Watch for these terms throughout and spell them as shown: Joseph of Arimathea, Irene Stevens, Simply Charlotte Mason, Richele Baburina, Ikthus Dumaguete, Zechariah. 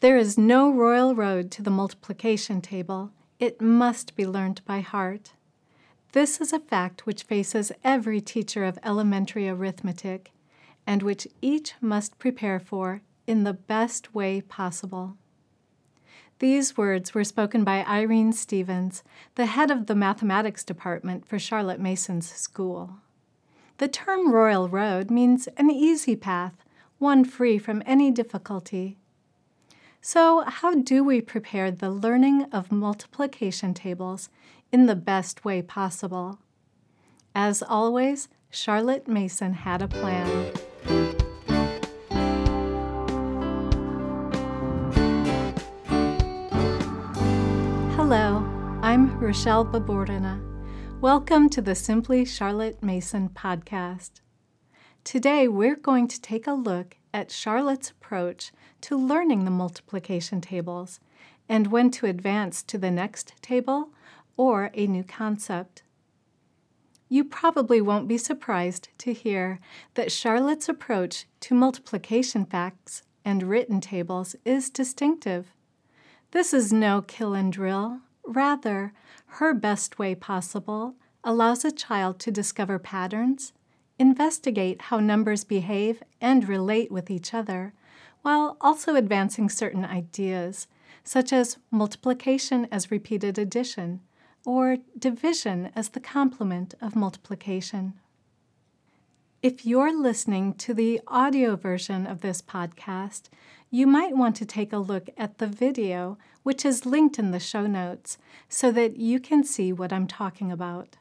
There is no royal road to the multiplication table. It must be learned by heart. This is a fact which faces every teacher of elementary arithmetic, and which each must prepare for in the best way possible. These words were spoken by Irene Stevens, the head of the mathematics department for Charlotte Mason's school. The term royal road means an easy path, one free from any difficulty. So, how do we prepare the learning of multiplication tables in the best way possible? As always, Charlotte Mason had a plan. Hello, I'm Richele Baburina. Welcome to the Simply Charlotte Mason podcast. Today, we're going to take a look at Charlotte's approach to learning the multiplication tables and when to advance to the next table or a new concept. You probably won't be surprised to hear that Charlotte's approach to multiplication facts and written tables is distinctive. This is no kill and drill. Rather, her best way possible allows a child to discover patterns, investigate how numbers behave and relate with each other, while also advancing certain ideas, such as multiplication as repeated addition, or division as the complement of multiplication. If you're listening to the audio version of this podcast, you might want to take a look at the video, which is linked in the show notes, so that you can see what I'm talking about.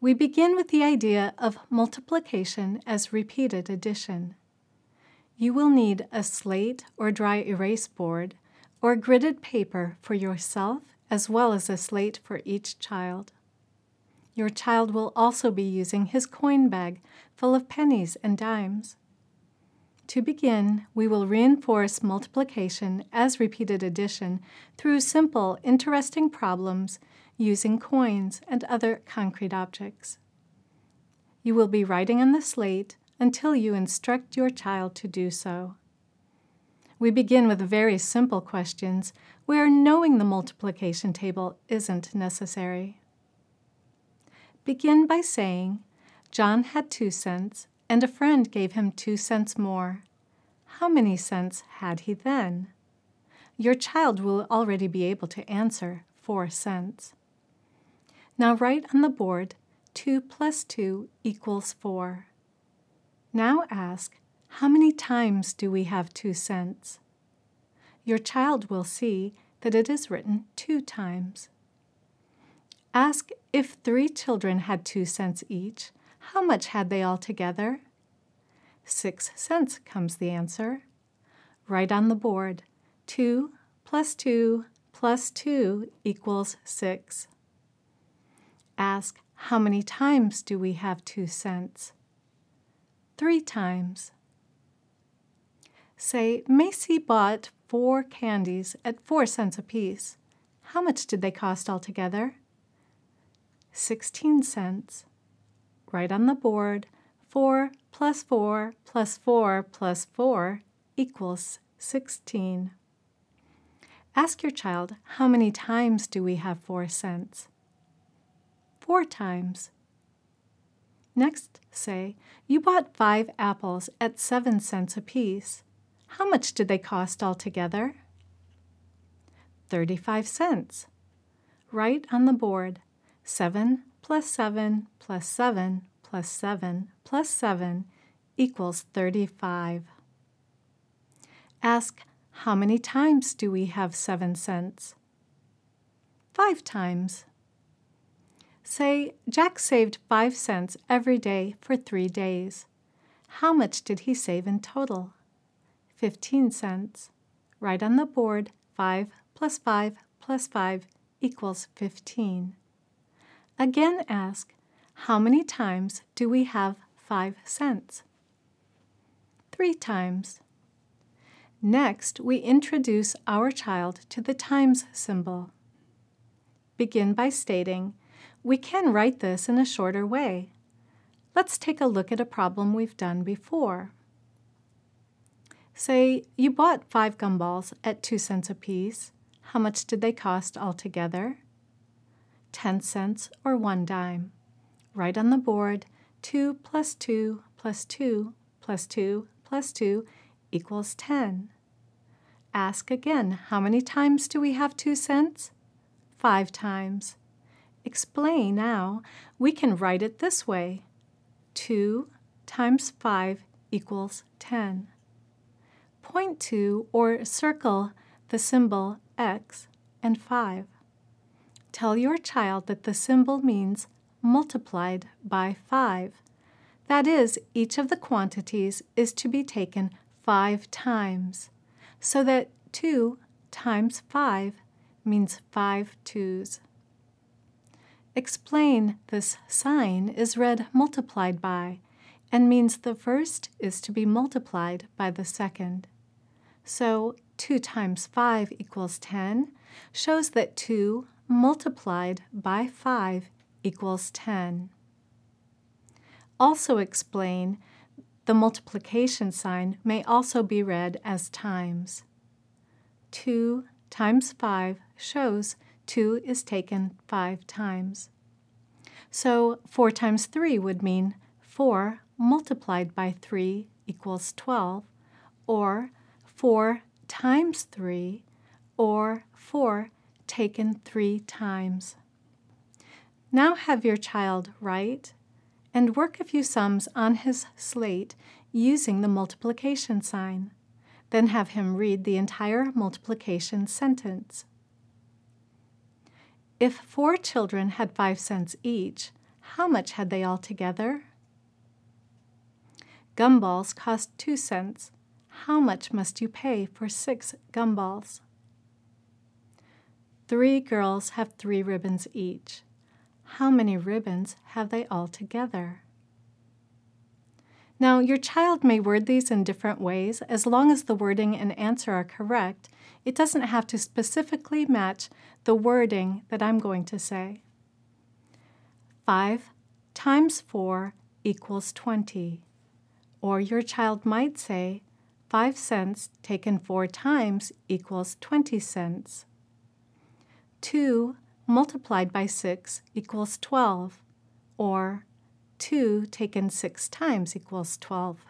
We begin with the idea of multiplication as repeated addition. You will need a slate or dry erase board or gridded paper for yourself as well as a slate for each child. Your child will also be using his coin bag full of pennies and dimes. To begin, we will reinforce multiplication as repeated addition through simple, interesting problems using coins and other concrete objects. You will be writing on the slate until you instruct your child to do so. We begin with very simple questions where knowing the multiplication table isn't necessary. Begin by saying, "John had 2 cents, and a friend gave him 2 cents more. How many cents had he then?" Your child will already be able to answer 4 cents. Now write on the board, 2 + 2 = 4. Now ask, how many times do we have 2 cents? Your child will see that it is written 2 times. Ask, if 3 children had 2 cents each, how much had they all together? 6 cents comes the answer. Write on the board, 2 + 2 + 2 = 6. Ask, how many times do we have 2 cents? 3 times. Say, Macy bought 4 candies at 4 cents apiece. How much did they cost altogether? 16 cents. Write on the board, 4 + 4 + 4 + 4 = 16. Ask your child, how many times do we have 4 cents? 4 times. Next, say, you bought 5 apples at 7 cents apiece. How much did they cost altogether? 35 cents. Write on the board, 7 + 7 + 7 + 7 + 7 = 35. Ask, how many times do we have 7 cents? 5 times. Say, Jack saved 5 cents every day for 3 days. How much did he save in total? 15 cents. Write on the board, 5 + 5 + 5 = 15. Again ask, how many times do we have 5 cents? 3 times. Next, we introduce our child to the times symbol. Begin by stating, we can write this in a shorter way. Let's take a look at a problem we've done before. Say you bought 5 gumballs at 2 cents apiece. How much did they cost altogether? 10 cents or 1 dime. Write on the board 2 + 2 + 2 + 2 + 2 = 10. Ask again, how many times do we have 2 cents? 5 times. Explain now. We can write it this way. 2 times 5 = 10. Point to or circle the symbol X and 5. Tell your child that the symbol means multiplied by 5. That is, each of the quantities is to be taken 5 times, so that 2 times 5 means 5 2s. Explain this sign is read multiplied by and means the first is to be multiplied by the second. So 2 times 5 = 10 shows that 2 multiplied by 5 equals 10. Also explain the multiplication sign may also be read as times. 2 times 5 shows 2 is taken 5 times. So 4 times 3 would mean 4 multiplied by 3 = 12, or 4 times 3, or 4 taken 3 times. Now have your child write and work a few sums on his slate using the multiplication sign. Then have him read the entire multiplication sentence. If 4 children had 5 cents each, how much had they altogether? Gumballs cost 2 cents. How much must you pay for 6 gumballs? 3 girls have 3 ribbons each. How many ribbons have they altogether? Now, your child may word these in different ways. As long as the wording and answer are correct, it doesn't have to specifically match the wording that I'm going to say. 5 times 4 = 20. Or your child might say, 5 cents taken 4 times = 20 cents. 2 multiplied by 6 = 12, or 2 taken 6 times = 12.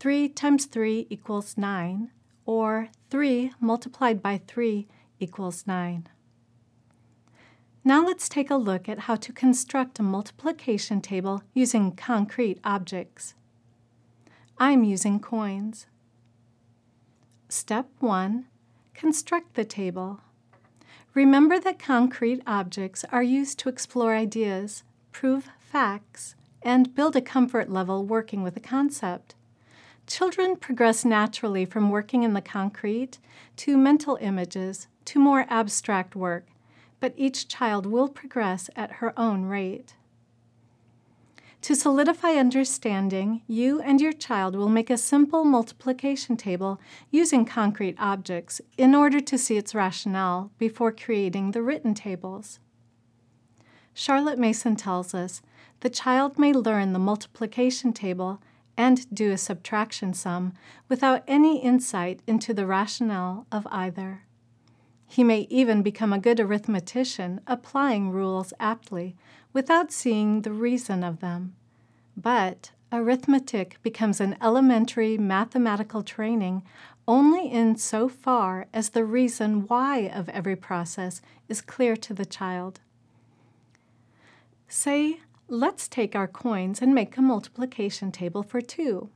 3 times 3 = 9, or 3 multiplied by 3 = 9. Now let's take a look at how to construct a multiplication table using concrete objects. I'm using coins. Step 1. Construct the table. Remember that concrete objects are used to explore ideas, prove facts, and build a comfort level working with a concept. Children progress naturally from working in the concrete to mental images to more abstract work, but each child will progress at her own rate. To solidify understanding, you and your child will make a simple multiplication table using concrete objects in order to see its rationale before creating the written tables. Charlotte Mason tells us the child may learn the multiplication table and do a subtraction sum without any insight into the rationale of either. He may even become a good arithmetician, applying rules aptly, without seeing the reason of them. But arithmetic becomes an elementary mathematical training only in so far as the reason why of every process is clear to the child. Say, let's take our coins and make a multiplication table for 2.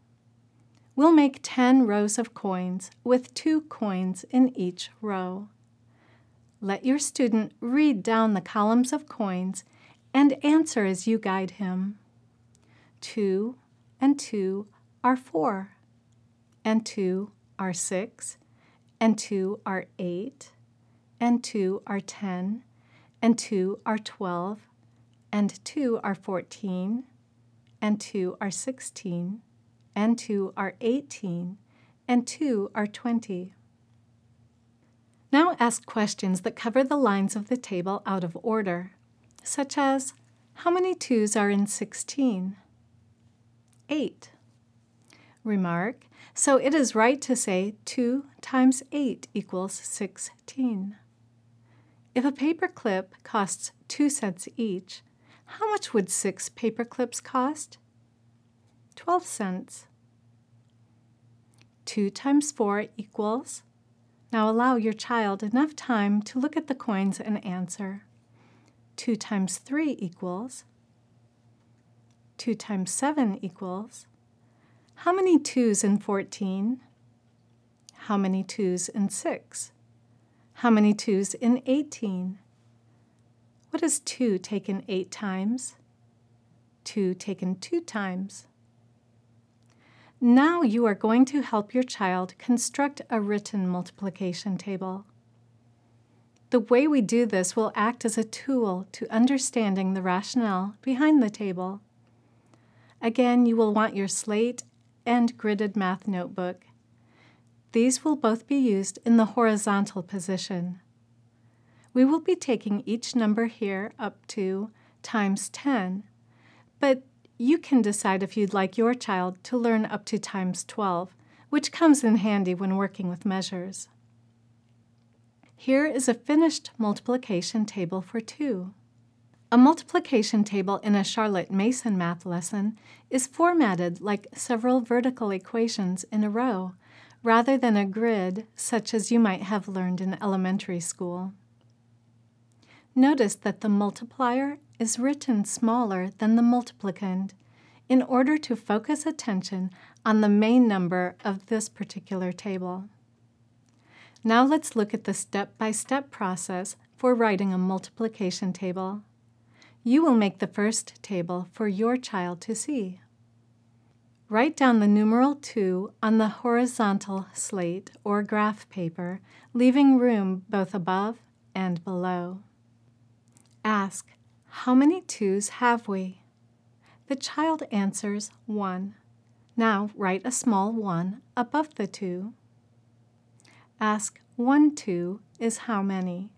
We'll make 10 rows of coins with 2 coins in each row. Let your student read down the columns of coins and answer as you guide him. 2 and 2 are 4, and 2 are 6, and 2 are 8, and 2 are 10, and 2 are 12, and 2 are 14, and 2 are 16, and 2 are 18, and 2 are 20. Now ask questions that cover the lines of the table out of order, such as, how many 2s are in 16? 8. remark, so it is right to say 2 times 8 equals 16. If a paper clip costs 2 cents each, how much would 6 paper clips cost? 12 cents. 2 times 4 equals... Now allow your child enough time to look at the coins and answer. 2 times 3 equals... 2 times 7 equals... How many 2's in 14? How many 2's in 6? How many 2's in 18? What is 2 taken 8 times? 2 taken 2 times. Now you are going to help your child construct a written multiplication table. The way we do this will act as a tool to understanding the rationale behind the table. Again, you will want your slate and gridded math notebook. These will both be used in the horizontal position. We will be taking each number here up to times 10, but you can decide if you'd like your child to learn up to times 12, which comes in handy when working with measures. Here is a finished multiplication table for 2. A multiplication table in a Charlotte Mason math lesson is formatted like several vertical equations in a row, rather than a grid such as you might have learned in elementary school. Notice that the multiplier is written smaller than the multiplicand in order to focus attention on the main number of this particular table. Now let's look at the step-by-step process for writing a multiplication table. You will make the first table for your child to see. Write down the numeral 2 on the horizontal slate or graph paper, leaving room both above and below. Ask, how many 2's have we? The child answers 1. Now write a small 1 above the 2. Ask, 1 2 is how many?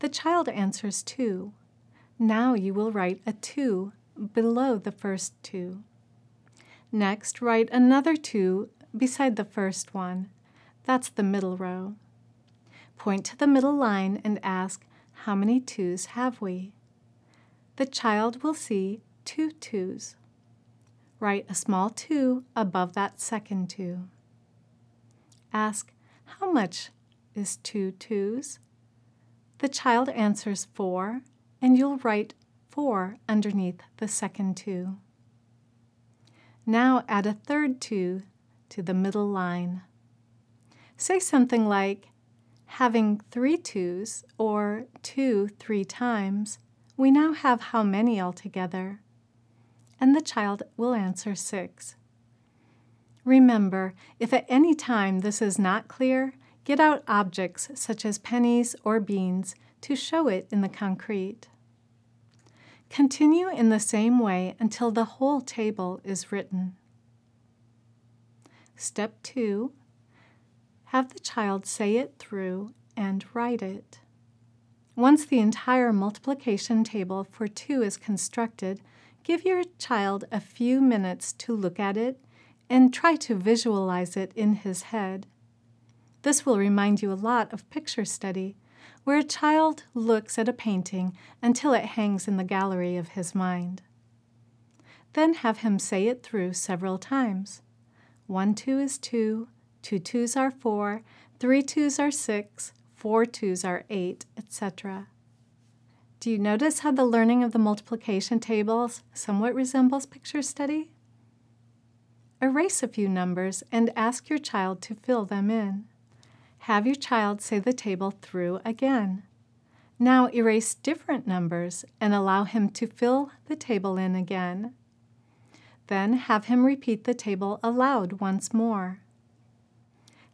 The child answers 2. Now you will write a 2 below the first 2. Next, write another 2 beside the first one. That's the middle row. Point to the middle line and ask, how many 2's have we? The child will see 2 2's. Write a small 2 above that second 2. Ask, how much is 2 2's? The child answers 4, and you'll write 4 underneath the second 2. Now add a third 2 to the middle line. Say something like, having 3 2's, or 2 3 times, we now have how many altogether? And the child will answer 6. Remember, if at any time this is not clear, get out objects such as pennies or beans to show it in the concrete. Continue in the same way until the whole table is written. Step 2. Have the child say it through and write it. Once the entire multiplication table for 2 is constructed, give your child a few minutes to look at it and try to visualize it in his head. This will remind you a lot of picture study, where a child looks at a painting until it hangs in the gallery of his mind. Then have him say it through several times. 1 2 is 2, 2 2's are 4, 3 2's are 6, 4 2's are 8, etc. Do you notice how the learning of the multiplication tables somewhat resembles picture study? Erase a few numbers and ask your child to fill them in. Have your child say the table through again. Now erase different numbers and allow him to fill the table in again. Then have him repeat the table aloud once more.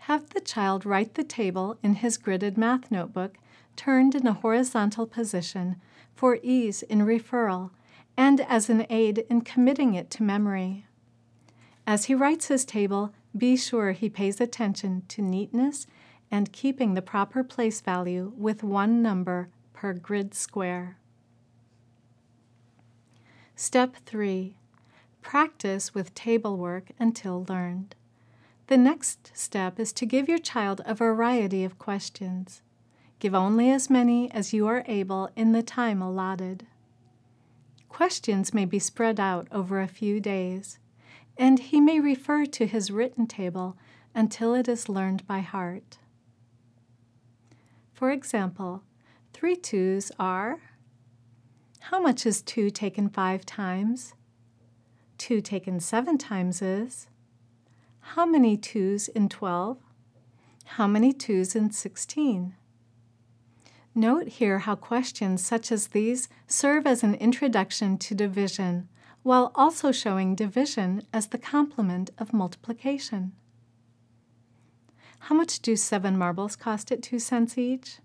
Have the child write the table in his gridded math notebook, turned in a horizontal position, for ease in referral and as an aid in committing it to memory. As he writes his table, be sure he pays attention to neatness and keeping the proper place value with 1 number per grid square. Step 3. Practice with table work until learned. The next step is to give your child a variety of questions. Give only as many as you are able in the time allotted. Questions may be spread out over a few days, and he may refer to his written table until it is learned by heart. For example, 3 2s are: how much is 2 taken 5 times? 2 taken 7 times is? How many 2s in 12? How many 2s in 16? Note here how questions such as these serve as an introduction to division, while also showing division as the complement of multiplication. How much do 7 marbles cost at 2 cents each?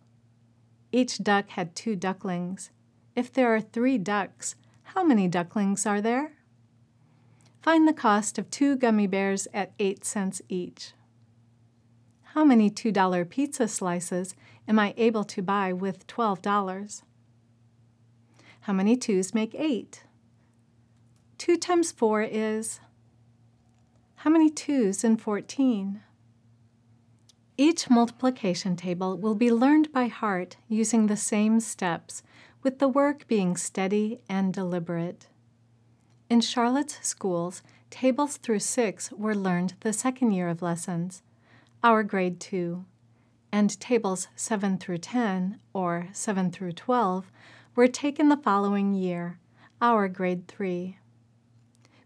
Each duck had 2 ducklings. If there are 3 ducks, how many ducklings are there? Find the cost of 2 gummy bears at 8 cents each. How many $2 pizza slices am I able to buy with $12? How many 2s make 8? 2 times 4 is? How many 2s in 14? Each multiplication table will be learned by heart using the same steps, with the work being steady and deliberate. In Charlotte's schools, tables through 6 were learned the second year of lessons, our grade 2, and tables 7 through 10, or 7 through 12, were taken the following year, our grade 3.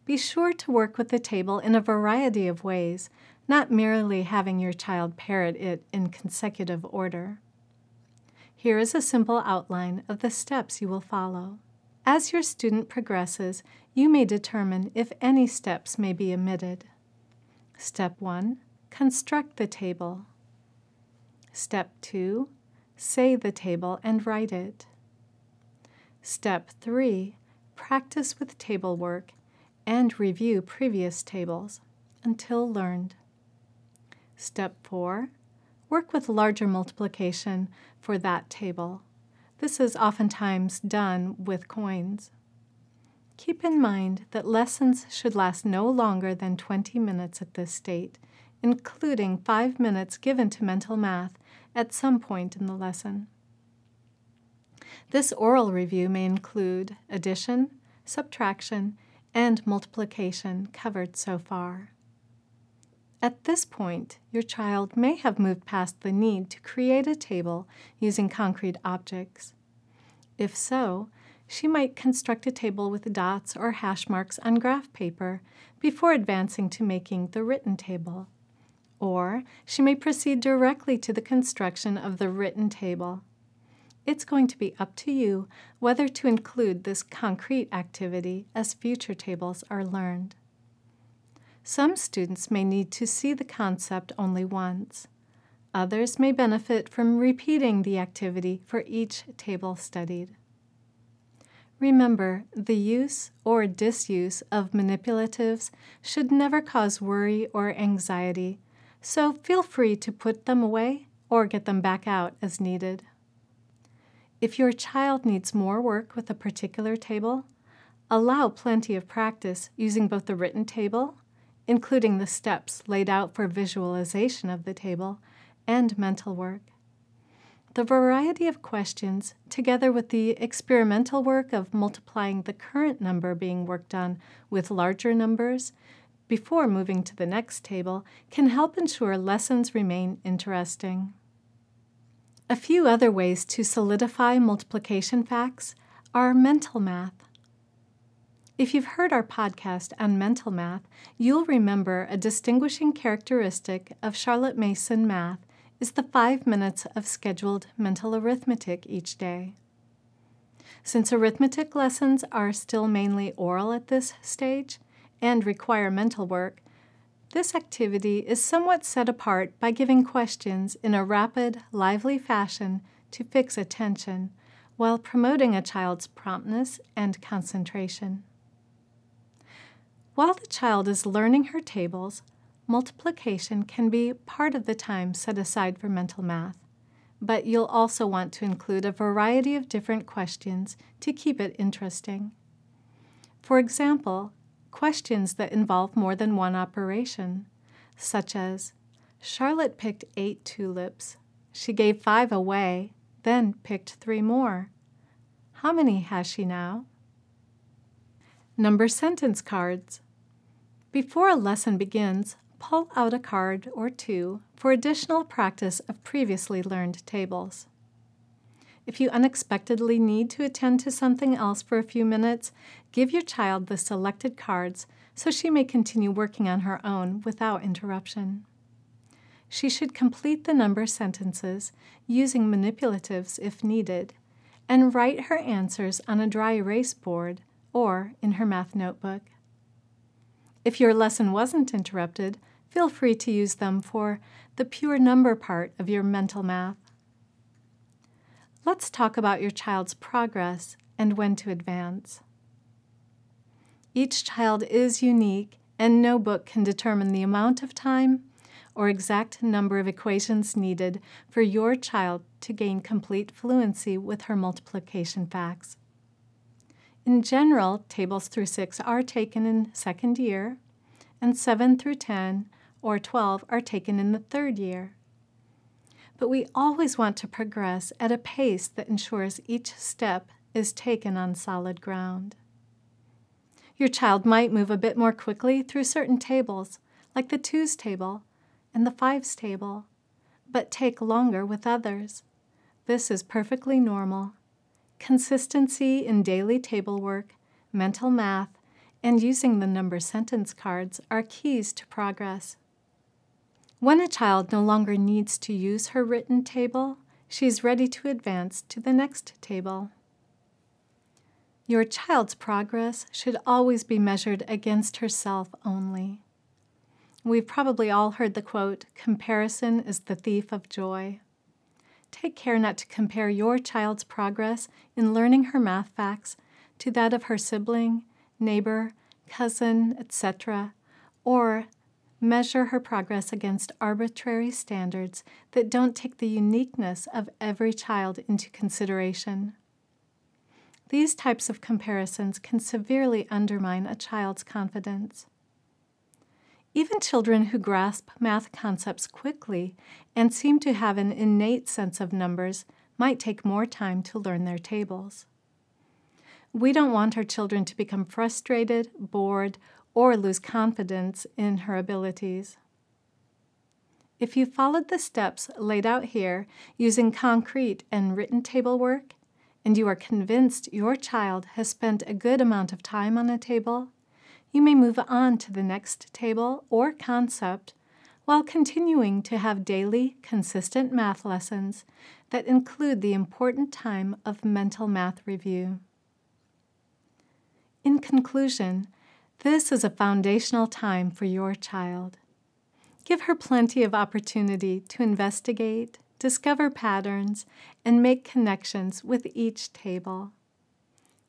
Be sure to work with the table in a variety of ways, not merely having your child parrot it in consecutive order. Here is a simple outline of the steps you will follow. As your student progresses, you may determine if any steps may be omitted. Step 1, construct the table. Step 2, say the table and write it. Step 3, practice with table work and review previous tables until learned. Step 4, work with larger multiplication for that table. This is oftentimes done with coins. Keep in mind that lessons should last no longer than 20 minutes at this state, including 5 minutes given to mental math at some point in the lesson. This oral review may include addition, subtraction, and multiplication covered so far. At this point, your child may have moved past the need to create a table using concrete objects. If so, she might construct a table with dots or hash marks on graph paper before advancing to making the written table. Or she may proceed directly to the construction of the written table. It's going to be up to you whether to include this concrete activity as future tables are learned. Some students may need to see the concept only once. Others may benefit from repeating the activity for each table studied. Remember, the use or disuse of manipulatives should never cause worry or anxiety, so feel free to put them away or get them back out as needed. If your child needs more work with a particular table, allow plenty of practice using both the written table, including the steps laid out for visualization of the table, and mental work. The variety of questions, together with the experimental work of multiplying the current number being worked on with larger numbers before moving to the next table, can help ensure lessons remain interesting. A few other ways to solidify multiplication facts are mental math. If you've heard our podcast on mental math, you'll remember a distinguishing characteristic of Charlotte Mason math is the 5 minutes of scheduled mental arithmetic each day. Since arithmetic lessons are still mainly oral at this stage and require mental work, this activity is somewhat set apart by giving questions in a rapid, lively fashion to fix attention, while promoting a child's promptness and concentration. While the child is learning her tables, multiplication can be part of the time set aside for mental math, but you'll also want to include a variety of different questions to keep it interesting. For example, questions that involve more than one operation, such as, Charlotte picked 8 tulips. She gave 5 away, then picked 3 more. How many has she now? Number sentence cards. Before a lesson begins, pull out a card or 2 for additional practice of previously learned tables. If you unexpectedly need to attend to something else for a few minutes, give your child the selected cards so she may continue working on her own without interruption. She should complete the number sentences using manipulatives if needed, and write her answers on a dry erase board or in her math notebook. If your lesson wasn't interrupted, feel free to use them for the pure number part of your mental math. Let's talk about your child's progress and when to advance. Each child is unique, and no book can determine the amount of time or exact number of equations needed for your child to gain complete fluency with her multiplication facts. In general, tables through 6 are taken in second year, and 7 through 10 or 12 are taken in the third year. But we always want to progress at a pace that ensures each step is taken on solid ground. Your child might move a bit more quickly through certain tables, like the 2's table and the 5's table, but take longer with others. This is perfectly normal. Consistency in daily table work, mental math, and using the number sentence cards are keys to progress. When a child no longer needs to use her written table, she's ready to advance to the next table. Your child's progress should always be measured against herself only. We've probably all heard the quote, "Comparison is the thief of joy." Take care not to compare your child's progress in learning her math facts to that of her sibling, neighbor, cousin, etc., or measure her progress against arbitrary standards that don't take the uniqueness of every child into consideration. These types of comparisons can severely undermine a child's confidence. Even children who grasp math concepts quickly and seem to have an innate sense of numbers might take more time to learn their tables. We don't want our children to become frustrated, bored, or lose confidence in her abilities. If you followed the steps laid out here using concrete and written table work, and you are convinced your child has spent a good amount of time on a table, you may move on to the next table or concept while continuing to have daily, consistent math lessons that include the important time of mental math review. In conclusion, this is a foundational time for your child. Give her plenty of opportunity to investigate, discover patterns, and make connections with each table.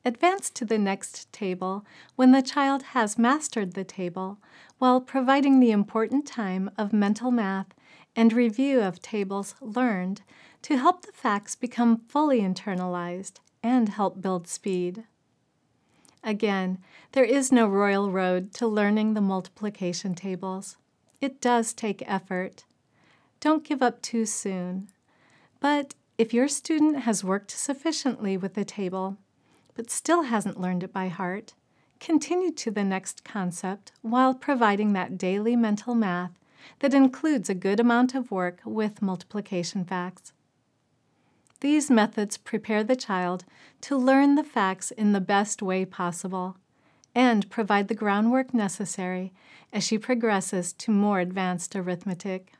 Advance to the next table when the child has mastered the table, while providing the important time of mental math and review of tables learned to help the facts become fully internalized and help build speed. Again, there is no royal road to learning the multiplication tables. It does take effort. Don't give up too soon. But if your student has worked sufficiently with the table, but still hasn't learned it by heart, continue to the next concept while providing that daily mental math that includes a good amount of work with multiplication facts. These methods prepare the child to learn the facts in the best way possible and provide the groundwork necessary as she progresses to more advanced arithmetic.